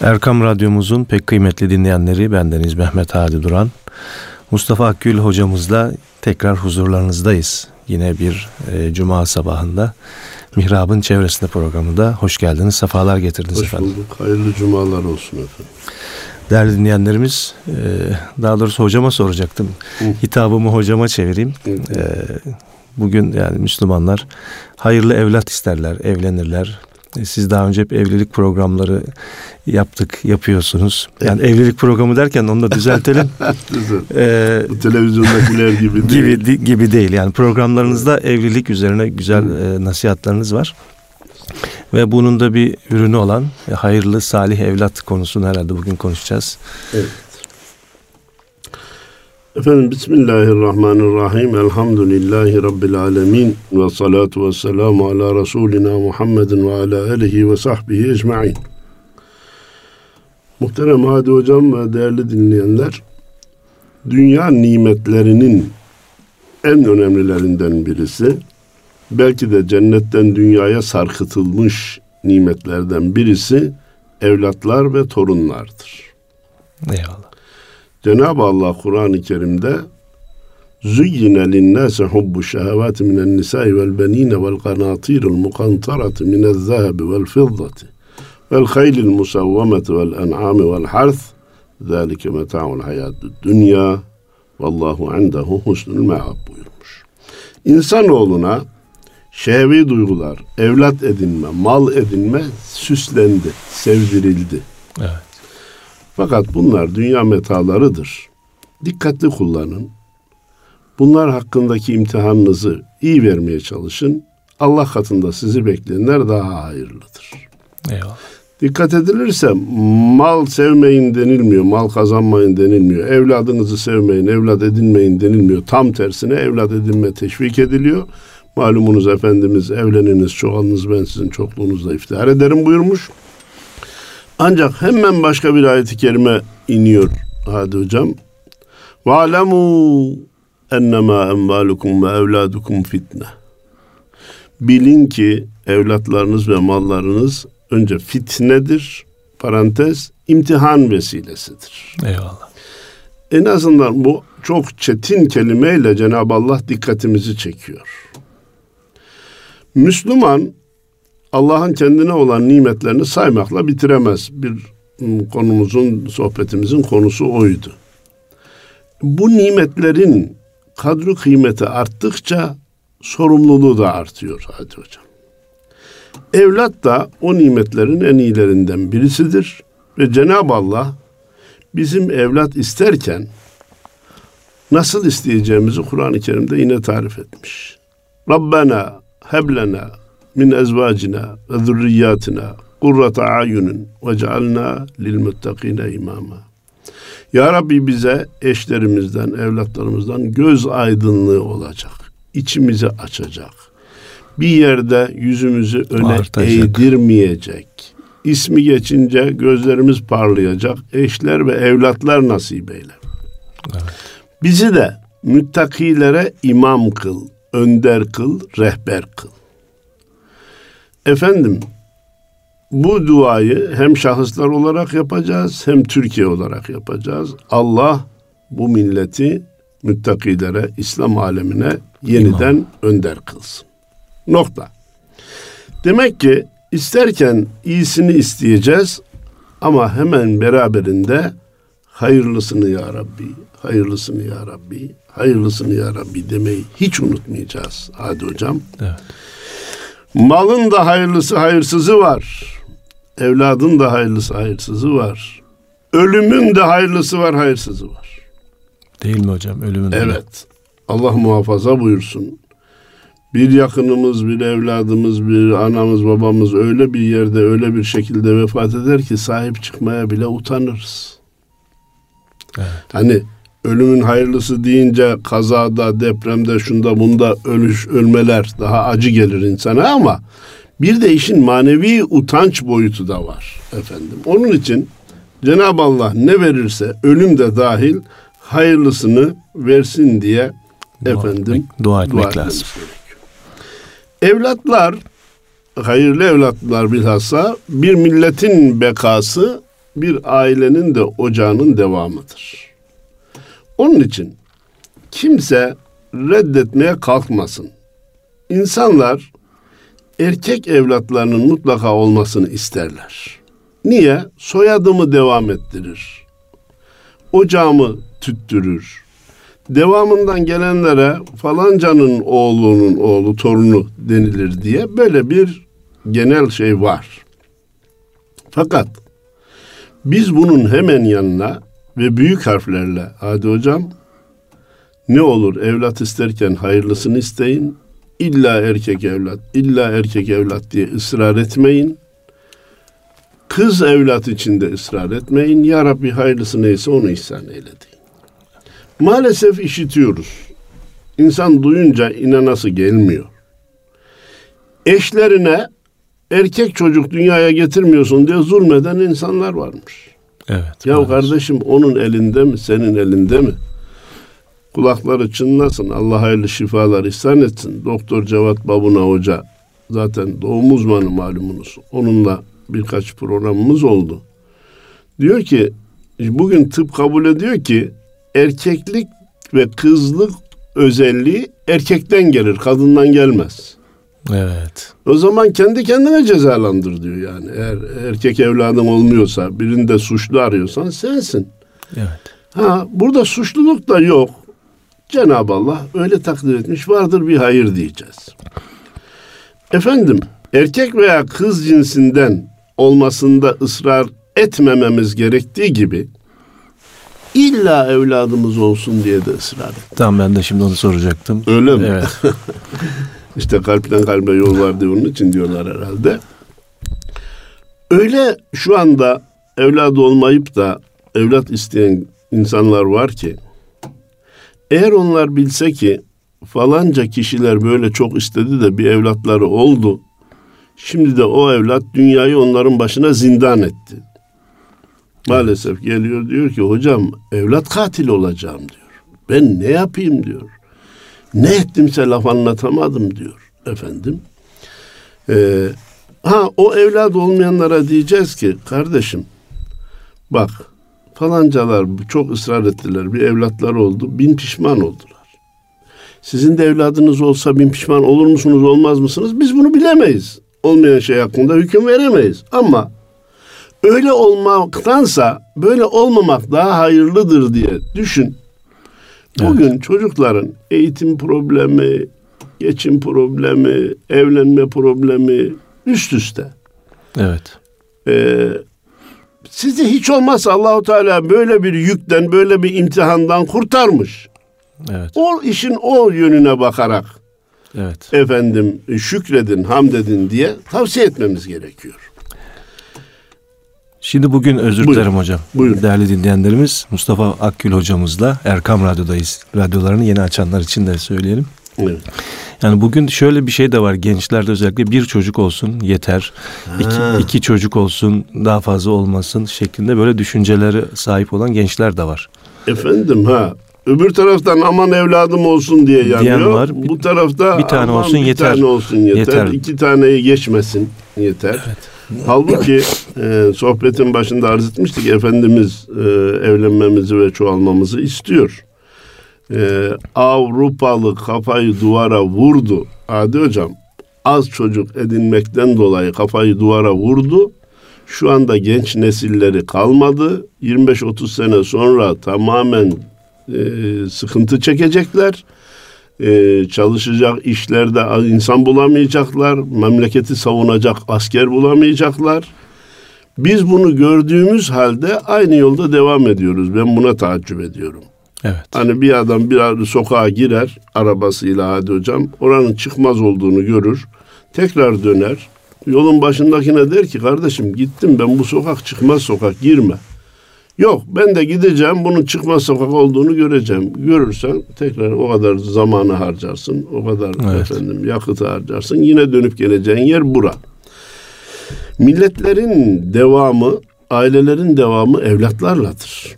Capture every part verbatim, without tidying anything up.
Erkam Radyomuzun pek kıymetli dinleyenleri, bendeniz Mehmet Adi Duran. Mustafa Akgül hocamızla tekrar huzurlarınızdayız. Yine bir e, cuma sabahında Mihrab'ın Çevresinde programında hoş geldiniz, sefalar getirdiniz hoş efendim. Hoş bulduk, hayırlı cumalar olsun efendim. Değerli dinleyenlerimiz, e, daha doğrusu hocama soracaktım. Hı. Hitabımı hocama çevireyim. Hı hı. E, bugün yani Müslümanlar hayırlı evlat isterler, evlenirler. Siz daha önce hep evlilik programları yaptık, yapıyorsunuz. Yani evet. Evlilik programı derken onu da düzeltelim. ee, Bu televizyondakiler gibi değil. gibi, di, gibi değil. Yani programlarınızda evlilik üzerine güzel e, nasihatlarınız var. Ve bunun da bir ürünü olan e, hayırlı salih evlat konusunu herhalde bugün konuşacağız. Evet. Efendim Bismillahirrahmanirrahim. Elhamdülillahi Rabbil alemin. Ve salatu ve selamu ala Resulina Muhammedin ve ala alihi ve sahbihi ecmain. Muhterem Hadi Hocam ve değerli dinleyenler, dünya nimetlerinin en önemlilerinden birisi, belki de cennetten dünyaya sarkıtılmış nimetlerden birisi evlatlar ve torunlardır. Eyvallah. Cenab-ı Allah Kur'an-ı Kerim'de زُيِّنَ لِلنَّاسِ حُبُّ الشَّهَوَاتِ مِنَ النِّسَاءِ وَالْبَنِينَ وَالْقَنَاطِيرِ الْمُقَنْطَرَةِ مِنَ الذَّهَبِ وَالْفِضَّةِ وَالْخَيْلِ الْمُسَوَّمَةِ وَالْأَنْعَامِ وَالْحَرْثِ ذَلِكَ مَتَاعُ الْحَيَاةِ الدُّنْيَا وَاللّٰهُ عِنْدَهُ حُسْنُ الْمَآبِ buyurmuş. İnsanoğluna şehvi duygular, evlat edinme, mal edinme süslendi, sevdirildi. Evet. Fakat bunlar dünya metalarıdır. Dikkatli kullanın. Bunlar hakkındaki imtihanınızı iyi vermeye çalışın. Allah katında sizi bekleyenler daha hayırlıdır. Eyvallah. Dikkat edilirse mal sevmeyin denilmiyor, mal kazanmayın denilmiyor. Evladınızı sevmeyin, evlat edinmeyin denilmiyor. Tam tersine evlat edinme teşvik ediliyor. Malumunuz Efendimiz evleniniz, çoğalınız, ben sizin çokluğunuzla iftihar ederim buyurmuş. Ancak hemen başka bir ayet-i kerime iniyor Hadi Hocam. وَعَلَمُوا اَنَّمَا اَنْبَالُكُمْ وَاَوْلَادُكُمْ فِتْنَةً Bilin ki evlatlarınız ve mallarınız önce fitnedir, parantez, imtihan vesilesidir. Eyvallah. En azından bu çok çetin kelimeyle Cenab-ı Allah dikkatimizi çekiyor. Müslüman, Allah'ın kendine olan nimetlerini saymakla bitiremez. Bir konumuzun, sohbetimizin konusu oydu. Bu nimetlerin kadri kıymeti arttıkça sorumluluğu da artıyor Hadi Hocam. Evlat da o nimetlerin en iyilerinden birisidir. Ve Cenab-ı Allah bizim evlat isterken nasıl isteyeceğimizi Kur'an-ı Kerim'de yine tarif etmiş. Rabbena heblena min ezvacina ve zürriyatina kurrata ayunin ve cealna lil muttakine imama. Ya Rabbi bize eşlerimizden, evlatlarımızdan göz aydınlığı olacak. İçimizi açacak. Bir yerde yüzümüzü öne artacak, eğdirmeyecek. İsmi geçince gözlerimiz parlayacak. Eşler ve evlatlar nasip eyle. Evet. Bizi de müttakilere imam kıl, önder kıl, rehber kıl. Efendim, bu duayı hem şahıslar olarak yapacağız, hem Türkiye olarak yapacağız. Allah bu milleti müttakilere, İslam alemine yeniden İmam. önder kılsın. Nokta. Demek ki isterken iyisini isteyeceğiz ama hemen beraberinde hayırlısını ya Rabbi, hayırlısını ya Rabbi, hayırlısını ya Rabbi demeyi hiç unutmayacağız Hadi Hocam. Evet. Malın da hayırlısı hayırsızı var. Evladın da hayırlısı hayırsızı var. Ölümün de hayırlısı var hayırsızı var. Değil mi hocam? Ölümün de. Evet. Allah muhafaza buyursun. Bir yakınımız, bir evladımız, bir anamız, babamız öyle bir yerde, öyle bir şekilde vefat eder ki sahip çıkmaya bile utanırız. Evet. Hani ölümün hayırlısı deyince kazada, depremde, şunda, bunda ölüş, ölmeler daha acı gelir insana ama bir de işin manevi utanç boyutu da var efendim. Onun için Cenab-ı Allah ne verirse ölüm de dahil hayırlısını versin diye efendim dua, dua etmek, dua etmek lazım. Gerekiyor. Evlatlar, hayırlı evlatlar bilhassa bir milletin bekası bir ailenin de ocağının devamıdır. Onun için kimse reddetmeye kalkmasın. İnsanlar erkek evlatlarının mutlaka olmasını isterler. Niye? Soyadımı devam ettirir. Ocağımı tüttürür. Devamından gelenlere falancanın oğlunun oğlu, torunu denilir diye böyle bir genel şey var. Fakat biz bunun hemen yanına ve büyük harflerle, hadi hocam, ne olur evlat isterken hayırlısını isteyin. İlla erkek evlat, illa erkek evlat diye ısrar etmeyin. Kız evlat için de ısrar etmeyin. Ya Rabbi hayırlısı neyse onu ihsan eyle deyin. Maalesef işitiyoruz. İnsan duyunca inanası gelmiyor. Eşlerine erkek çocuk dünyaya getirmiyorsun diye zulmeden insanlar varmış. Evet. Ya kardeşim onun elinde mi, senin elinde mi? Kulakları çınlasın, Allah hayırlı şifalar ihsan etsin. Doktor Cevat Babuna hoca, zaten doğum uzmanı malumunuz. Onunla birkaç programımız oldu. Diyor ki, bugün tıp kabul ediyor ki, erkeklik ve kızlık özelliği erkekten gelir, kadından gelmez. Evet. O zaman kendi kendine cezalandır diyor yani. Eğer erkek evladın olmuyorsa, birinde suçlu arıyorsan sensin. Evet. Ha, burada suçluluk da yok. Cenab-ı Allah öyle takdir etmiş, vardır bir hayır diyeceğiz. Efendim, erkek veya kız cinsinden olmasında ısrar etmememiz gerektiği gibi illa evladımız olsun diye de ısrar ettim. Tamam, ben de şimdi onu soracaktım. Öyle mi? Evet. İşte kalpten kalbe yol var diye onun için diyorlar herhalde. Öyle şu anda evladı olmayıp da evlat isteyen insanlar var ki, eğer onlar bilse ki falanca kişiler böyle çok istedi de bir evlatları oldu, şimdi de o evlat dünyayı onların başına zindan etti. Maalesef geliyor diyor ki hocam evlat katili olacağım diyor. Ben ne yapayım diyor. Ne ettimse laf anlatamadım diyor efendim. Ee, ha o evlat olmayanlara diyeceğiz ki kardeşim bak falancalar çok ısrar ettiler, bir evlatlar oldu, bin pişman oldular. Sizin de evladınız olsa bin pişman olur musunuz, olmaz mısınız? Biz bunu bilemeyiz. Olmayan şey hakkında hüküm veremeyiz. Ama öyle olmaktansa böyle olmamak daha hayırlıdır diye düşün. Bugün evet, çocukların eğitim problemi, geçim problemi, evlenme problemi üst üste. Evet. Ee, sizi hiç olmazsa Allahu Teala böyle bir yükten, böyle bir imtihandan kurtarmış. Evet. O işin o yönüne bakarak, evet, efendim şükredin, hamd edin diye tavsiye etmemiz gerekiyor. Şimdi bugün özür dilerim hocam. Buyurun. Değerli dinleyenlerimiz, Mustafa Akgül hocamızla Erkam Radyo'dayız. Radyolarını yeni açanlar için de söyleyelim. Evet. Yani bugün şöyle bir şey de var gençlerde, özellikle bir çocuk olsun yeter, iki, iki çocuk olsun daha fazla olmasın şeklinde böyle düşüncelere sahip olan gençler de var. Efendim ha, öbür taraftan aman evladım olsun diye yanıyor. Var. Bu tarafta bir tane aman olsun, bir yeter. Tane olsun yeter, yeter, iki taneyi geçmesin yeter. Evet. Halbuki e, sohbetin başında arz etmiştik, Efendimiz e, evlenmemizi ve çoğalmamızı istiyor. Ee, Avrupalı kafayı duvara vurdu. Hadi hocam, az çocuk edinmekten dolayı kafayı duvara vurdu. Şu anda genç nesilleri kalmadı. yirmi beş otuz sene sonra tamamen e, sıkıntı çekecekler. E, çalışacak işlerde insan bulamayacaklar. Memleketi savunacak asker bulamayacaklar. Biz bunu gördüğümüz halde aynı yolda devam ediyoruz. Ben buna taaccüp ediyorum. Evet. Hani bir adam bir sokağa girer arabasıyla hadi hocam, oranın çıkmaz olduğunu görür, tekrar döner, yolun başındakine der ki kardeşim gittim ben, bu sokak çıkmaz sokak, girme. Yok, ben de gideceğim, bunun çıkmaz sokak olduğunu göreceğim. Görürsen tekrar o kadar zamanı harcarsın, o kadar evet, efendim yakıtı harcarsın, yine dönüp geleceğin yer bura. Milletlerin devamı, ailelerin devamı evlatlarladır.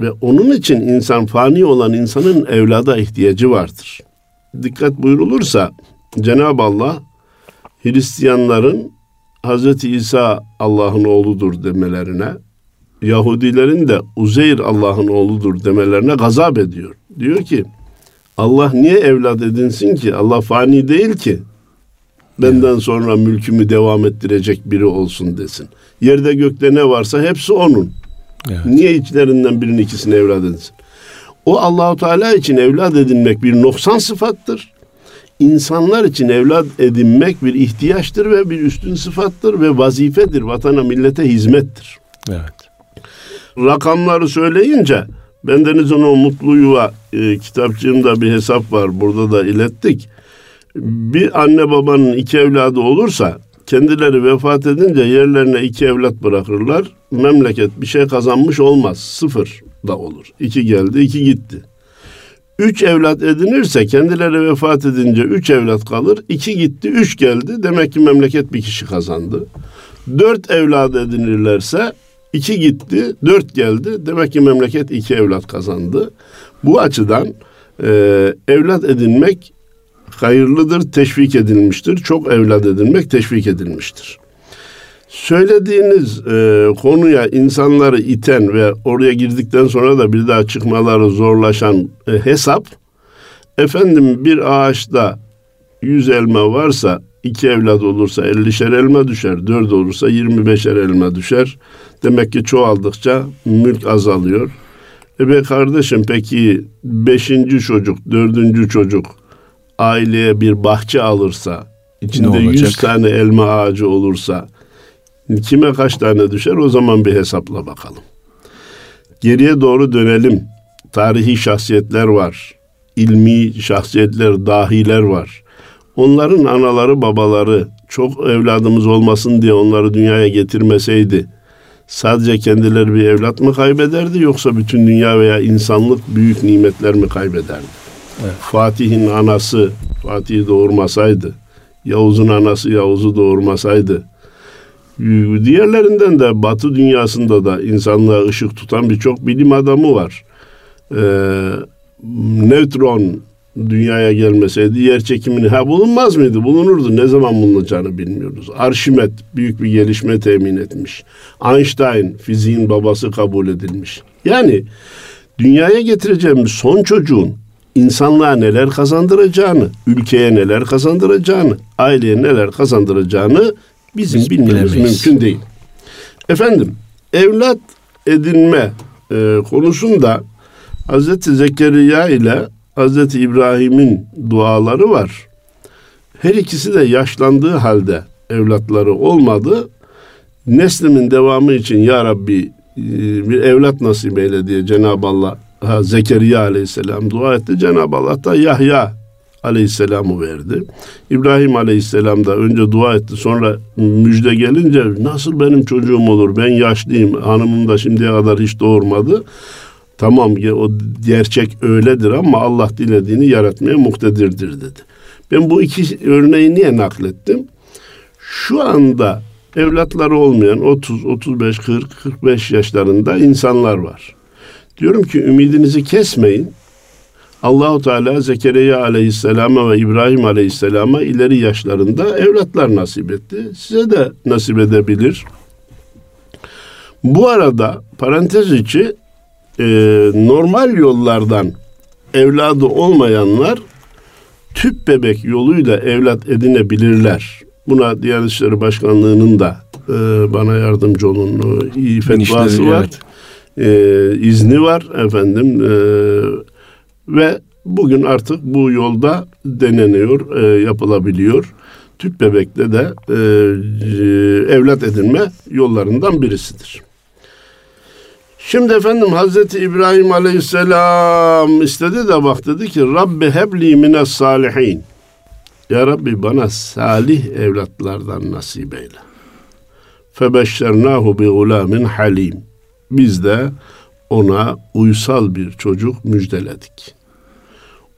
Ve onun için insan, fani olan insanın evlada ihtiyacı vardır. Dikkat buyurulursa Cenab-ı Allah Hristiyanların Hz. İsa Allah'ın oğludur demelerine, Yahudilerin de Uzeyr Allah'ın oğludur demelerine gazap ediyor. Diyor ki Allah niye evlat edinsin ki? Allah fani değil ki. Benden sonra mülkümü devam ettirecek biri olsun desin. Yerde gökte ne varsa hepsi onun. Evet. Niye içlerinden birinin ikisini evlat edinsin? O Allah-u Teala için evlat edinmek bir noksan sıfattır. İnsanlar için evlat edinmek bir ihtiyaçtır ve bir üstün sıfattır ve vazifedir. Vatana, millete hizmettir. Evet. Rakamları söyleyince bendenizin o mutlu yuva e, kitapçığımda bir hesap var. Burada da ilettik. Bir anne babanın iki evladı olursa kendileri vefat edince yerlerine iki evlat bırakırlar. Memleket bir şey kazanmış olmaz. Sıfır da olur. İki geldi, iki gitti. Üç evlat edinirse kendileri vefat edince üç evlat kalır. İki gitti, üç geldi. Demek ki memleket bir kişi kazandı. Dört evlat edinirlerse iki gitti, dört geldi. Demek ki memleket iki evlat kazandı. Bu açıdan e, evlat edinmek hayırlıdır, teşvik edilmiştir. Çok evlat edinmek teşvik edilmiştir. Söylediğiniz e, konuya insanları iten ve oraya girdikten sonra da bir daha çıkmaları zorlaşan e, hesap, efendim bir ağaçta yüz elma varsa, iki evlat olursa ellişer elma düşer, dört olursa yirmi beşer elma düşer. Demek ki çoğaldıkça mülk azalıyor. E be kardeşim, peki beşinci çocuk, dördüncü çocuk aileye bir bahçe alırsa, içinde yüz tane elma ağacı olursa kime kaç tane düşer? O zaman bir hesapla bakalım. Geriye doğru dönelim. Tarihi şahsiyetler var. İlmi şahsiyetler, dahiler var. Onların anaları, babaları çok evladımız olmasın diye onları dünyaya getirmeseydi sadece kendileri bir evlat mı kaybederdi, yoksa bütün dünya veya insanlık büyük nimetler mi kaybederdi? Evet. Fatih'in anası Fatih'i doğurmasaydı, Yavuz'un anası Yavuz'u doğurmasaydı, diğerlerinden de Batı dünyasında da insanlığa ışık tutan birçok bilim adamı var. Ee, nötron dünyaya gelmeseydi yer çekimini ha bulunmaz mıydı? Bulunurdu. Ne zaman bulunacağını bilmiyoruz. Arşimet büyük bir gelişme temin etmiş. Einstein fiziğin babası kabul edilmiş. Yani dünyaya getireceğimiz son çocuğun insanlığa neler kazandıracağını, ülkeye neler kazandıracağını, aileye neler kazandıracağını bizim Biz bilmemiz bilemeyiz. Mümkün değil. Efendim, evlat edinme e, konusunda Hazreti Zekeriya ile Hazreti İbrahim'in duaları var. Her ikisi de yaşlandığı halde evlatları olmadı. Neslimin devamı için ya Rabbi e, bir evlat nasip eyle diye Cenab-ı Allah ha, Zekeriya Aleyhisselam dua etti. Cenab-ı Allah da Yahya Aleyhisselam'ı verdi. İbrahim Aleyhisselam da önce dua etti, sonra müjde gelince nasıl benim çocuğum olur, ben yaşlıyım, hanımım da şimdiye kadar hiç doğurmadı. Tamam, o gerçek öyledir ama Allah dilediğini yaratmaya muktedirdir dedi. Ben bu iki örneği niye naklettim? Şu anda evlatları olmayan otuz, otuz beş, kırk, kırk beş yaşlarında insanlar var. Diyorum ki ümidinizi kesmeyin. Allah-u Teala Zekeriya Aleyhisselam'a ve İbrahim Aleyhisselam'a ileri yaşlarında evlatlar nasip etti. Size de nasip edebilir. Bu arada parantez içi e, normal yollardan evladı olmayanlar tüp bebek yoluyla evlat edinebilirler. Buna Diyanet İşleri Başkanlığı'nın da e, bana yardımcı olun e, fetvası var. E, izni var efendim. E, Ve bugün artık bu yolda deneniyor, e, yapılabiliyor. Tüp bebekle de e, e, evlat edinme yollarından birisidir. Şimdi efendim Hazreti İbrahim Aleyhisselam istedi de bak dedi ki Rabbi hebli mines salihin. Ya Rabbi bana salih evlatlardan nasip eyle. Febeşşernahu bi gulamin halim. Biz de ona uysal bir çocuk müjdeledik.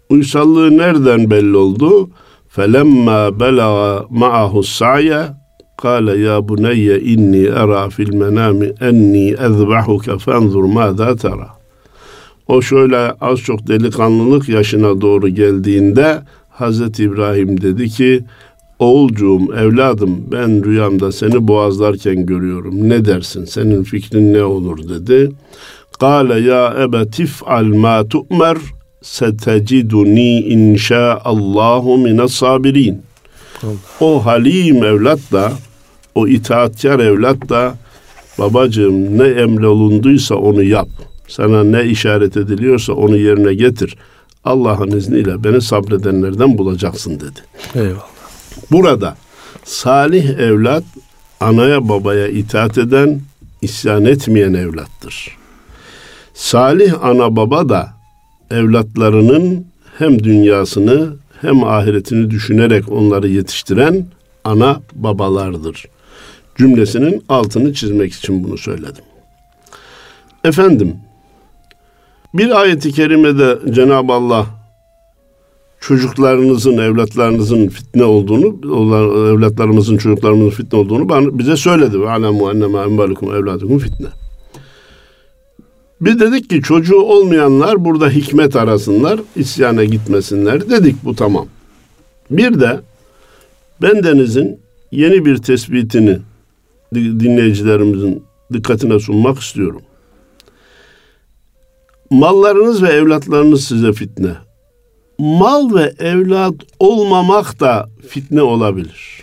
Uysallığı nereden belli oldu? Felemma belaga ma'ahu sa'ye kâle ya buneyye inni ara fil menami enni ezbahuke fenzur mâzâ tera. O şöyle az çok delikanlılık yaşına doğru geldiğinde Hazreti İbrahim dedi ki oğulcuğum, evladım, ben rüyamda seni boğazlarken görüyorum. Ne dersin? Senin fikrin ne olur dedi. Kâle ya ebe tif'al mâ tu'mer seteciduni inşâallâhu mine sabirin. O halim evlat da, o itaatkar evlat da, babacığım ne emrolunduysa onu yap. Sana ne işaret ediliyorsa onu yerine getir. Allah'ın izniyle beni sabredenlerden bulacaksın dedi. Eyvallah. Burada salih evlat anaya babaya itaat eden, isyan etmeyen evlattır. Salih ana baba da evlatlarının hem dünyasını hem ahiretini düşünerek onları yetiştiren ana babalardır. Cümlesinin altını çizmek için bunu söyledim. Efendim, bir ayet-i kerimede Cenab-ı Allah çocuklarınızın, evlatlarınızın fitne olduğunu, evlatlarımızın, çocuklarımızın fitne olduğunu bize söyledi. Ve alemu ennemâ enbâlukum evlâdukum fitne. Biz dedik ki çocuğu olmayanlar burada hikmet arasınlar, isyana gitmesinler. Dedik bu tamam. Bir de bendenizin yeni bir tespitini dinleyicilerimizin dikkatine sunmak istiyorum. Mallarınız ve evlatlarınız size fitne. Mal ve evlat olmamak da fitne olabilir.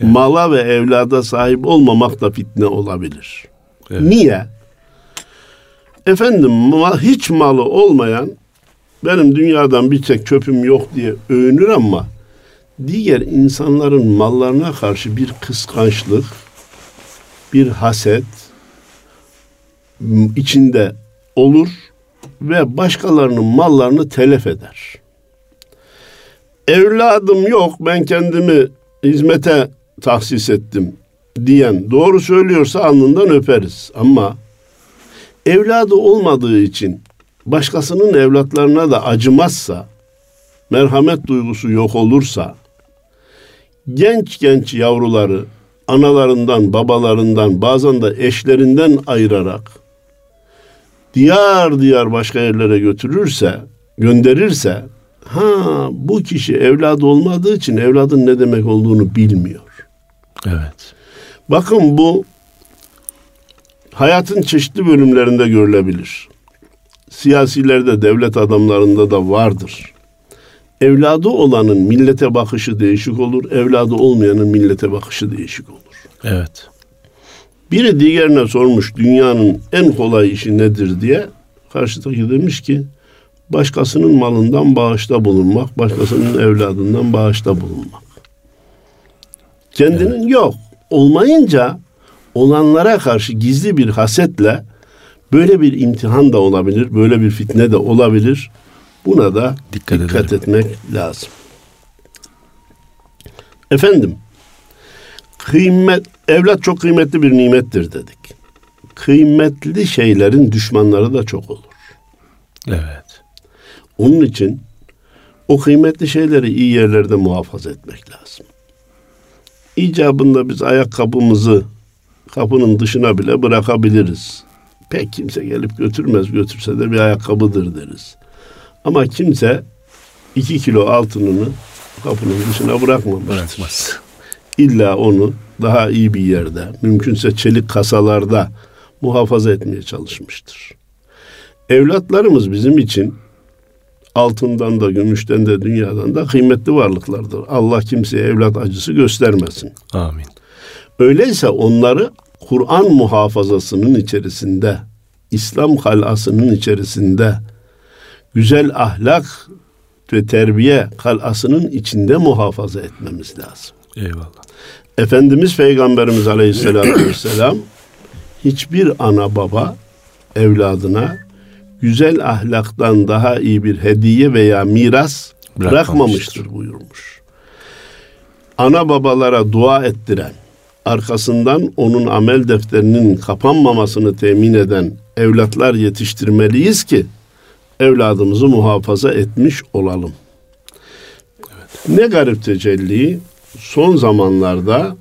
Evet. Mala ve evlada sahip olmamak da fitne olabilir. Evet. Niye? Efendim hiç malı olmayan, benim dünyadan bir tek çöpüm yok diye övünür ama diğer insanların mallarına karşı bir kıskançlık, bir haset içinde olur ve başkalarının mallarını telef eder. Evladım yok, ben kendimi hizmete tahsis ettim diyen doğru söylüyorsa alnından öperiz. Ama evladı olmadığı için başkasının evlatlarına da acımazsa, merhamet duygusu yok olursa, genç genç yavruları analarından, babalarından, bazen de eşlerinden ayırarak diyar diyar başka yerlere götürürse, gönderirse, ha bu kişi evladı olmadığı için evladın ne demek olduğunu bilmiyor. Evet. Bakın bu hayatın çeşitli bölümlerinde görülebilir. Siyasilerde, devlet adamlarında da vardır. Evladı olanın millete bakışı değişik olur, evladı olmayanın millete bakışı değişik olur. Evet. Biri diğerine sormuş dünyanın en kolay işi nedir diye, karşıdaki demiş ki başkasının malından bağışta bulunmak, başkasının evladından bağışta bulunmak. Kendinin evet. yok olmayınca olanlara karşı gizli bir hasetle böyle bir imtihan da olabilir, böyle bir fitne de olabilir. Buna da dikkat, dikkat etmek lazım. Efendim, kıymet, evlat çok kıymetli bir nimettir dedik. Kıymetli şeylerin düşmanları da çok olur. Evet. Onun için o kıymetli şeyleri iyi yerlerde muhafaza etmek lazım. İcabında biz ayakkabımızı kapının dışına bile bırakabiliriz. Pek kimse gelip götürmez, götürse de bir ayakkabıdır deriz. Ama kimse iki kilo altınını kapının dışına bırakmamıştır. Bırakmaz. İlla onu daha iyi bir yerde, mümkünse çelik kasalarda muhafaza etmeye çalışmıştır. Evlatlarımız bizim için altından da, gümüşten de, dünyadan da kıymetli varlıklardır. Allah kimseye evlat acısı göstermesin. Amin. Öyleyse onları Kur'an muhafazasının içerisinde, İslam kalasının içerisinde, güzel ahlak ve terbiye kalasının içinde muhafaza etmemiz lazım. Eyvallah. Efendimiz Peygamberimiz Aleyhisselatü Vesselam hiçbir ana baba evladına güzel ahlaktan daha iyi bir hediye veya miras bırakmamıştır, bırakmamıştır buyurmuş. Ana babalara dua ettiren, arkasından onun amel defterinin kapanmamasını temin eden evlatlar yetiştirmeliyiz ki evladımızı muhafaza etmiş olalım. Evet. Ne garip tecelli, son zamanlarda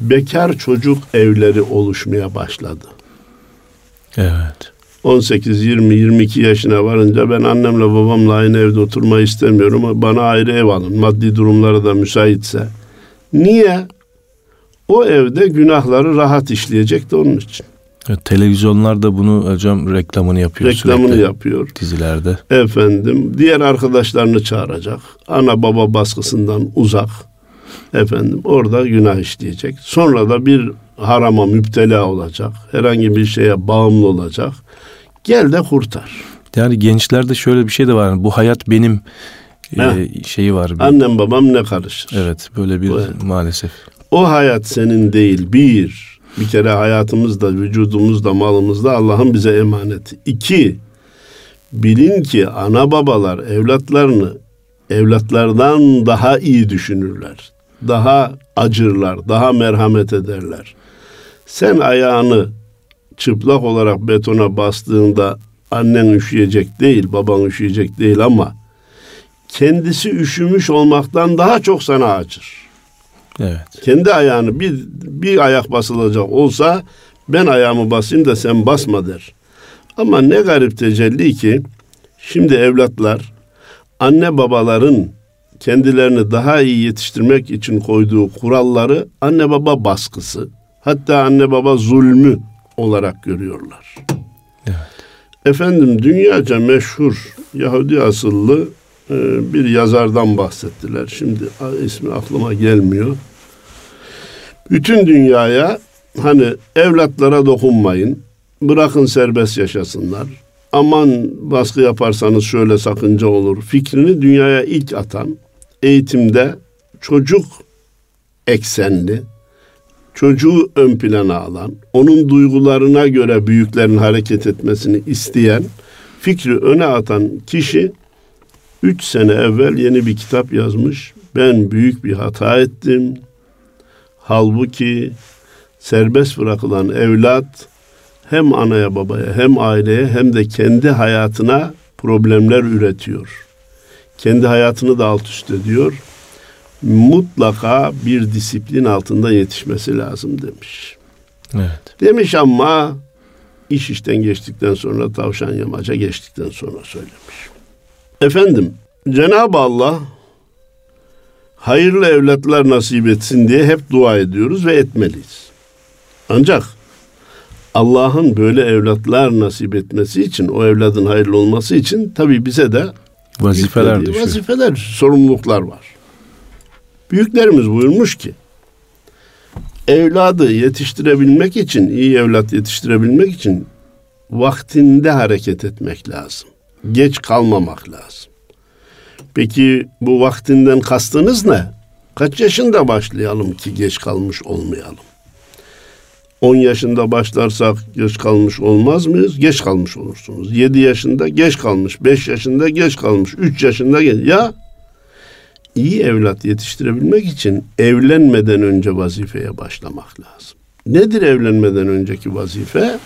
bekar çocuk evleri oluşmaya başladı. Evet. on sekiz, yirmi, yirmi iki yaşına varınca ben annemle babamla aynı evde oturmayı istemiyorum. Bana ayrı ev alın. Maddi durumları da müsaitse. Niye? O evde günahları rahat işleyecek de onun için. Evet, televizyonlar da bunu hocam reklamını yapıyor. Reklamını sürekli yapıyor. Dizilerde. Efendim diğer arkadaşlarını çağıracak. Ana baba baskısından uzak. Efendim orada günah işleyecek. Sonra da bir harama müptela olacak. Herhangi bir şeye bağımlı olacak. Gel de kurtar. Yani gençlerde şöyle bir şey de var. Yani bu hayat benim e, şeyi var. Bir... Annem babam ne karışır. Evet böyle bir evet. maalesef. O hayat senin değil. Bir, bir kere hayatımız da, vücudumuz da, malımız da Allah'ın bize emaneti. İki, bilin ki ana babalar evlatlarını evlatlardan daha iyi düşünürler. Daha acırlar, daha merhamet ederler. Sen ayağını çıplak olarak betona bastığında annen üşüyecek değil, baban üşüyecek değil ama kendisi üşümüş olmaktan daha çok sana acır. Evet. Kendi ayağını bir, bir ayak basılacak olsa ben ayağımı basayım da sen basma der. Ama ne garip tecelli ki şimdi evlatlar anne babaların kendilerini daha iyi yetiştirmek için koyduğu kuralları anne baba baskısı, hatta anne baba zulmü olarak görüyorlar. Evet. Efendim dünyaca meşhur Yahudi asıllı bir yazardan bahsettiler. Şimdi ismi aklıma gelmiyor. Bütün dünyaya hani evlatlara dokunmayın, bırakın serbest yaşasınlar, aman baskı yaparsanız şöyle sakınca olur fikrini dünyaya ilk atan, eğitimde çocuk eksenli, çocuğu ön plana alan, onun duygularına göre büyüklerin hareket etmesini isteyen, fikri öne atan kişi üç sene evvel yeni bir kitap yazmış. Ben büyük bir hata ettim. Halbuki serbest bırakılan evlat hem anaya babaya hem aileye hem de kendi hayatına problemler üretiyor. Kendi hayatını da alt üst ediyor. Mutlaka bir disiplin altında yetişmesi lazım demiş. Evet. Demiş ama iş işten geçtikten sonra, tavşan yamaca geçtikten sonra söylemiş. Efendim, Cenab-ı Allah hayırlı evlatlar nasip etsin diye hep dua ediyoruz ve etmeliyiz. Ancak Allah'ın böyle evlatlar nasip etmesi için, o evladın hayırlı olması için tabii bize de vazifeler düşüyor. Vazifeler, sorumluluklar var. Büyüklerimiz buyurmuş ki, evladı yetiştirebilmek için, iyi evlat yetiştirebilmek için vaktinde hareket etmek lazım. Geç kalmamak lazım. Peki bu vaktinden kastınız ne? Kaç yaşında başlayalım ki geç kalmış olmayalım? on yaşında başlarsak geç kalmış olmaz mıyız? Geç kalmış olursunuz. yedi yaşında geç kalmış, beş yaşında geç kalmış, üç yaşında geç. Ya iyi evlat yetiştirebilmek için evlenmeden önce vazifeye başlamak lazım. Nedir evlenmeden önceki vazife?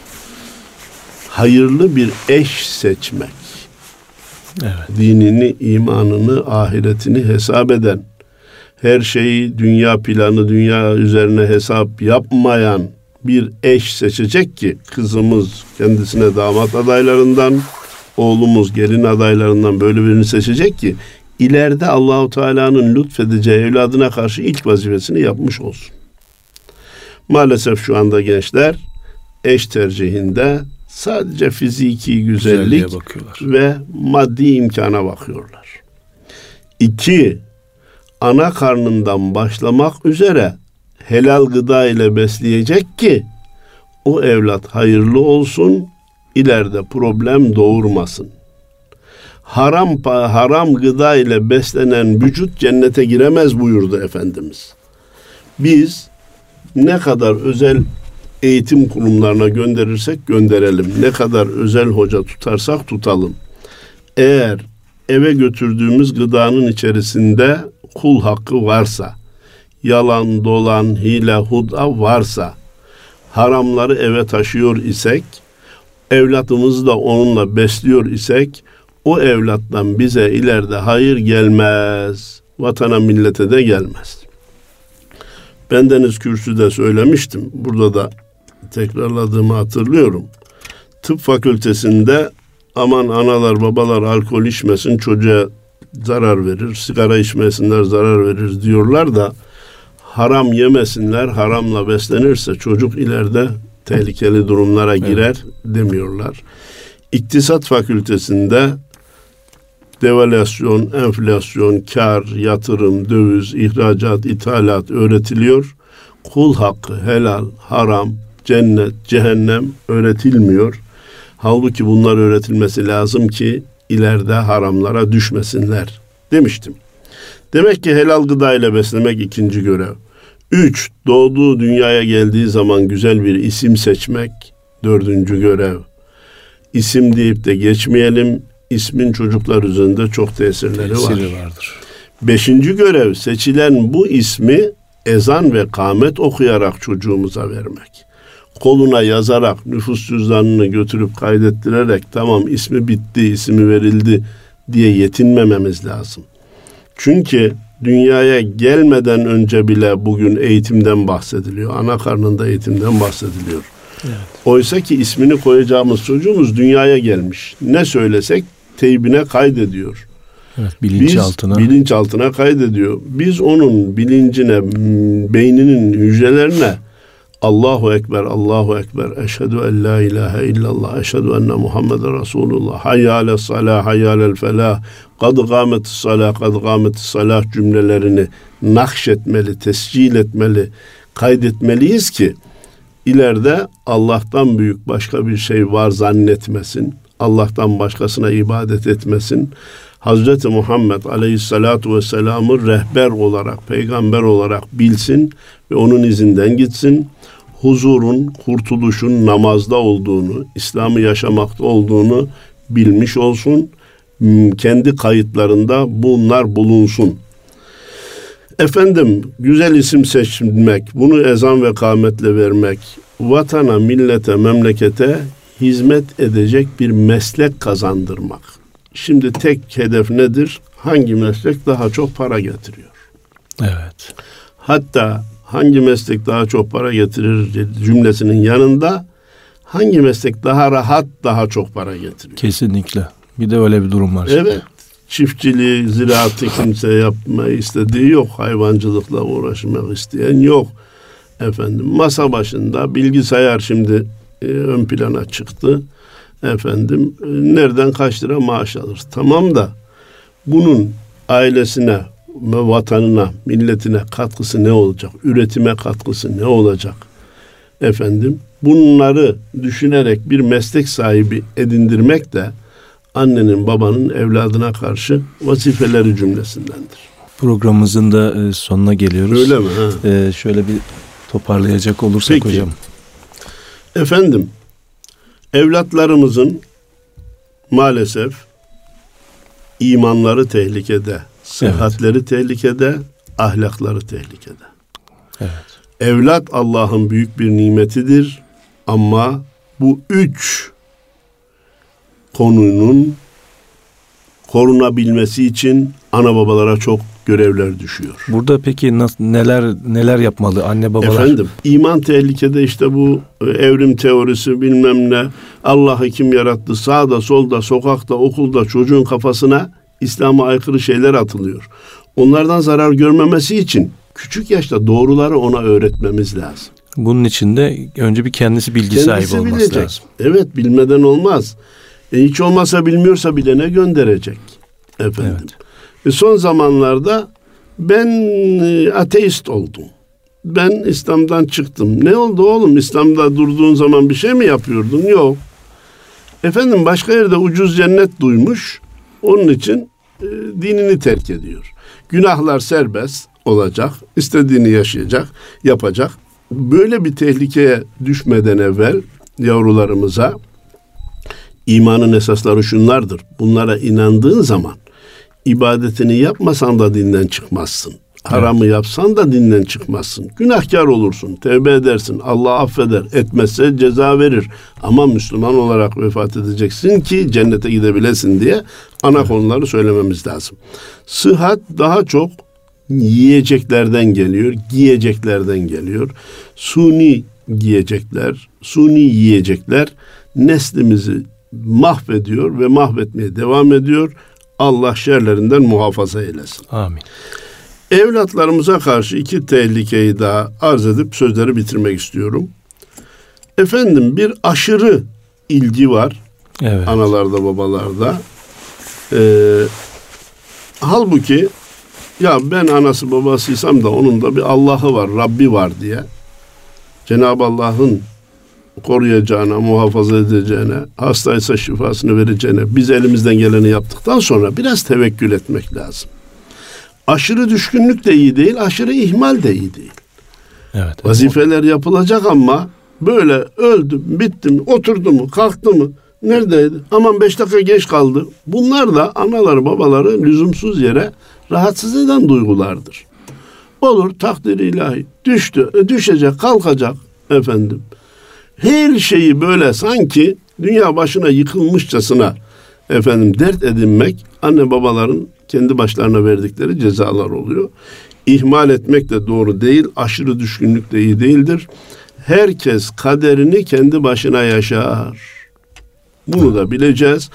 Hayırlı bir eş seçmek. Evet. Dinini, imanını, ahiretini hesap eden, her şeyi dünya planı, dünya üzerine hesap yapmayan bir eş seçecek ki kızımız kendisine damat adaylarından, oğlumuz gelin adaylarından böyle birini seçecek ki ileride Allahu Teala'nın lütfedeceği evladına karşı ilk vazifesini yapmış olsun. Maalesef şu anda gençler eş tercihinde sadece fiziki güzellik ve maddi imkana bakıyorlar. İki, ana karnından başlamak üzere helal gıda ile besleyecek ki o evlat hayırlı olsun, ileride problem doğurmasın. Haram haram gıda ile beslenen vücut cennete giremez buyurdu Efendimiz. Biz ne kadar özel eğitim kurumlarına gönderirsek gönderelim, ne kadar özel hoca tutarsak tutalım, eğer eve götürdüğümüz gıdanın içerisinde kul hakkı varsa, yalan, dolan, hile, huda varsa, haramları eve taşıyor isek, evlatımızı da onunla besliyor isek, o evlattan bize ileride hayır gelmez, vatana millete de gelmez. Bendeniz kürsüde söylemiştim, burada da tekrarladığımı hatırlıyorum. tıp fakültesinde aman analar babalar alkol içmesin, çocuğa zarar verir, sigara içmesinler zarar verir diyorlar da haram yemesinler, haramla beslenirse çocuk ileride tehlikeli durumlara girer demiyorlar. İktisat fakültesinde devalüasyon, enflasyon, kar, yatırım, döviz, ihracat, ithalat öğretiliyor. Kul hakkı, helal, haram, cennet, cehennem öğretilmiyor. Halbuki bunlar öğretilmesi lazım ki ileride haramlara düşmesinler demiştim. Demek ki helal gıdayla beslemek ikinci görev. Üç, doğduğu dünyaya geldiği zaman güzel bir isim seçmek dördüncü görev. İsim deyip de geçmeyelim. İsmin çocuklar üzerinde çok tesirleri Tesiri var. vardır. Beşinci görev, seçilen bu ismi ezan ve kâmet okuyarak çocuğumuza vermek. Koluna yazarak, nüfus cüzdanını götürüp kaydettirerek tamam ismi bitti, ismi verildi diye yetinmememiz lazım. Çünkü dünyaya gelmeden önce bile bugün eğitimden bahsediliyor. Ana karnında eğitimden bahsediliyor. Evet. Oysa ki ismini koyacağımız çocuğumuz dünyaya gelmiş. Ne söylesek teybine kaydediyor. Evet, bilinçaltına. Bilinçaltına kaydediyor. Biz onun bilincine, beyninin hücrelerine Allahu Ekber, Allahu Ekber, Eşhedü en la ilahe illallah, Eşhedü enne Muhammeden Resulullah, Hayya ale salah, hayya ale felah, kad gâmeti salah, kad gâmeti salah cümlelerini nakşetmeli, tescil etmeli, kaydetmeliyiz ki ileride Allah'tan büyük başka bir şey var zannetmesin, Allah'tan başkasına ibadet etmesin. Hazreti Muhammed Aleyhisselatu Vesselam'ı rehber olarak, peygamber olarak bilsin ve onun izinden gitsin. Huzurun, kurtuluşun namazda olduğunu, İslam'ı yaşamakta olduğunu bilmiş olsun. Kendi kayıtlarında bunlar bulunsun. Efendim, güzel isim seçmek, bunu ezan ve kâmetle vermek, vatana, millete, memlekete hizmet edecek bir meslek kazandırmak. Şimdi tek hedef nedir? Hangi meslek daha çok para getiriyor? Evet. Hatta hangi meslek daha çok para getirir cümlesinin yanında hangi meslek daha rahat daha çok para getiriyor? Kesinlikle. Bir de öyle bir durum var. Evet. Şimdi. Çiftçiliği, ziraatı kimse yapmayı istediği yok. Hayvancılıkla uğraşmak isteyen yok. Efendim masa başında bilgisayar şimdi e, ön plana çıktı. Efendim nereden kaç lira maaş alır? Tamam da bunun ailesine, vatanına, milletine katkısı ne olacak? Üretime katkısı ne olacak? Efendim bunları düşünerek bir meslek sahibi edindirmek de annenin, babanın evladına karşı vazifeleri cümlesindendir. Programımızın da sonuna geliyoruz. Öyle mi? Ee, şöyle bir toparlayacak olursak Peki. hocam. Efendim, evlatlarımızın maalesef imanları tehlikede, sıhhatleri evet. tehlikede, ahlakları tehlikede. Evet. Evlat Allah'ın büyük bir nimetidir ama bu üç konunun korunabilmesi için ana babalara çok görevler düşüyor. Burada peki nasıl, neler neler yapmalı anne babalar? Efendim, iman tehlikede işte bu evrim teorisi bilmem ne, Allah'ı kim yarattı, sağda solda sokakta okulda çocuğun kafasına İslam'a aykırı şeyler atılıyor. Onlardan zarar görmemesi için küçük yaşta doğruları ona öğretmemiz lazım. Bunun için de önce bir kendisi bilgi kendisi sahibi olması bilecek. lazım. Evet, bilmeden olmaz. E hiç olmazsa bilmiyorsa bile ne gönderecek efendim. Evet. E son zamanlarda ben ateist oldum. Ben İslam'dan çıktım. Ne oldu oğlum? İslam'da durduğun zaman bir şey mi yapıyordun? Yok. Efendim başka yerde ucuz cennet duymuş. Onun için e, dinini terk ediyor. Günahlar serbest olacak. İstediğini yaşayacak, yapacak. Böyle bir tehlikeye düşmeden evvel yavrularımıza İmanın esasları şunlardır. Bunlara inandığın zaman ibadetini yapmasan da dinden çıkmazsın. Haramı yapsan da dinden çıkmazsın. Günahkar olursun, tevbe edersin, Allah affeder, etmezse ceza verir. Ama Müslüman olarak vefat edeceksin ki cennete gidebilesin diye ana konuları söylememiz lazım. Sıhhat daha çok yiyeceklerden geliyor, giyeceklerden geliyor. Suni yiyecekler, suni yiyecekler neslimizi mahvediyor ve mahvetmeye devam ediyor. Allah şerlerinden muhafaza eylesin. Amin. Evlatlarımıza karşı iki tehlikeyi daha arz edip sözleri bitirmek istiyorum. Efendim, bir aşırı ilgi var. Evet. Analarda, babalarda. Ee, halbuki ya ben anası babasıysam da onun da bir Allah'ı var, Rabbi var diye Cenab-ı Allah'ın koruyacağına, muhafaza edeceğine, hastaysa şifasını vereceğine biz elimizden geleni yaptıktan sonra biraz tevekkül etmek lazım. Aşırı düşkünlük de iyi değil, aşırı ihmal de iyi değil. Evet. Vazifeler o... yapılacak ama böyle öldüm, bittim, oturdu mu, kalktı mı, neredeydi, aman beş dakika geç kaldı. Bunlar da anaları babaları lüzumsuz yere rahatsız eden duygulardır. Olur, takdir-i ilahi, düştü, düşecek, kalkacak efendim. Her şeyi böyle sanki dünya başına yıkılmışçasına efendim dert edinmek anne babaların kendi başlarına verdikleri cezalar oluyor. İhmal etmek de doğru değil, aşırı düşkünlük de iyi değildir. Herkes kaderini kendi başına yaşar. Bunu da bileceğiz.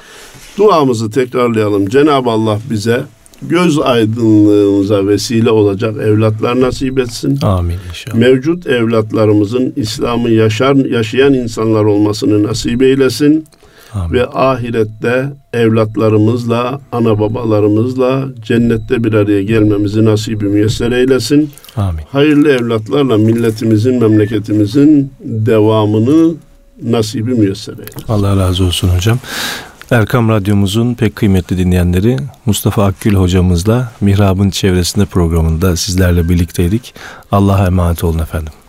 Duamızı tekrarlayalım. Cenab-ı Allah bize göz aydınlığımıza vesile olacak evlatlar nasip etsin. Amin inşallah. Mevcut evlatlarımızın İslam'ı yaşar, yaşayan insanlar olmasını nasip eylesin. Amin. Ve ahirette evlatlarımızla, ana babalarımızla cennette bir araya gelmemizi nasip-i müyesser eylesin. Amin. Hayırlı evlatlarla milletimizin, memleketimizin devamını nasip-i müyesser eylesin. Allah razı olsun hocam. Erkam Radyomuzun pek kıymetli dinleyenleri, Mustafa Akgül hocamızla Mihrab'ın Çevresinde programında sizlerle birlikteydik. Allah'a emanet olun efendim.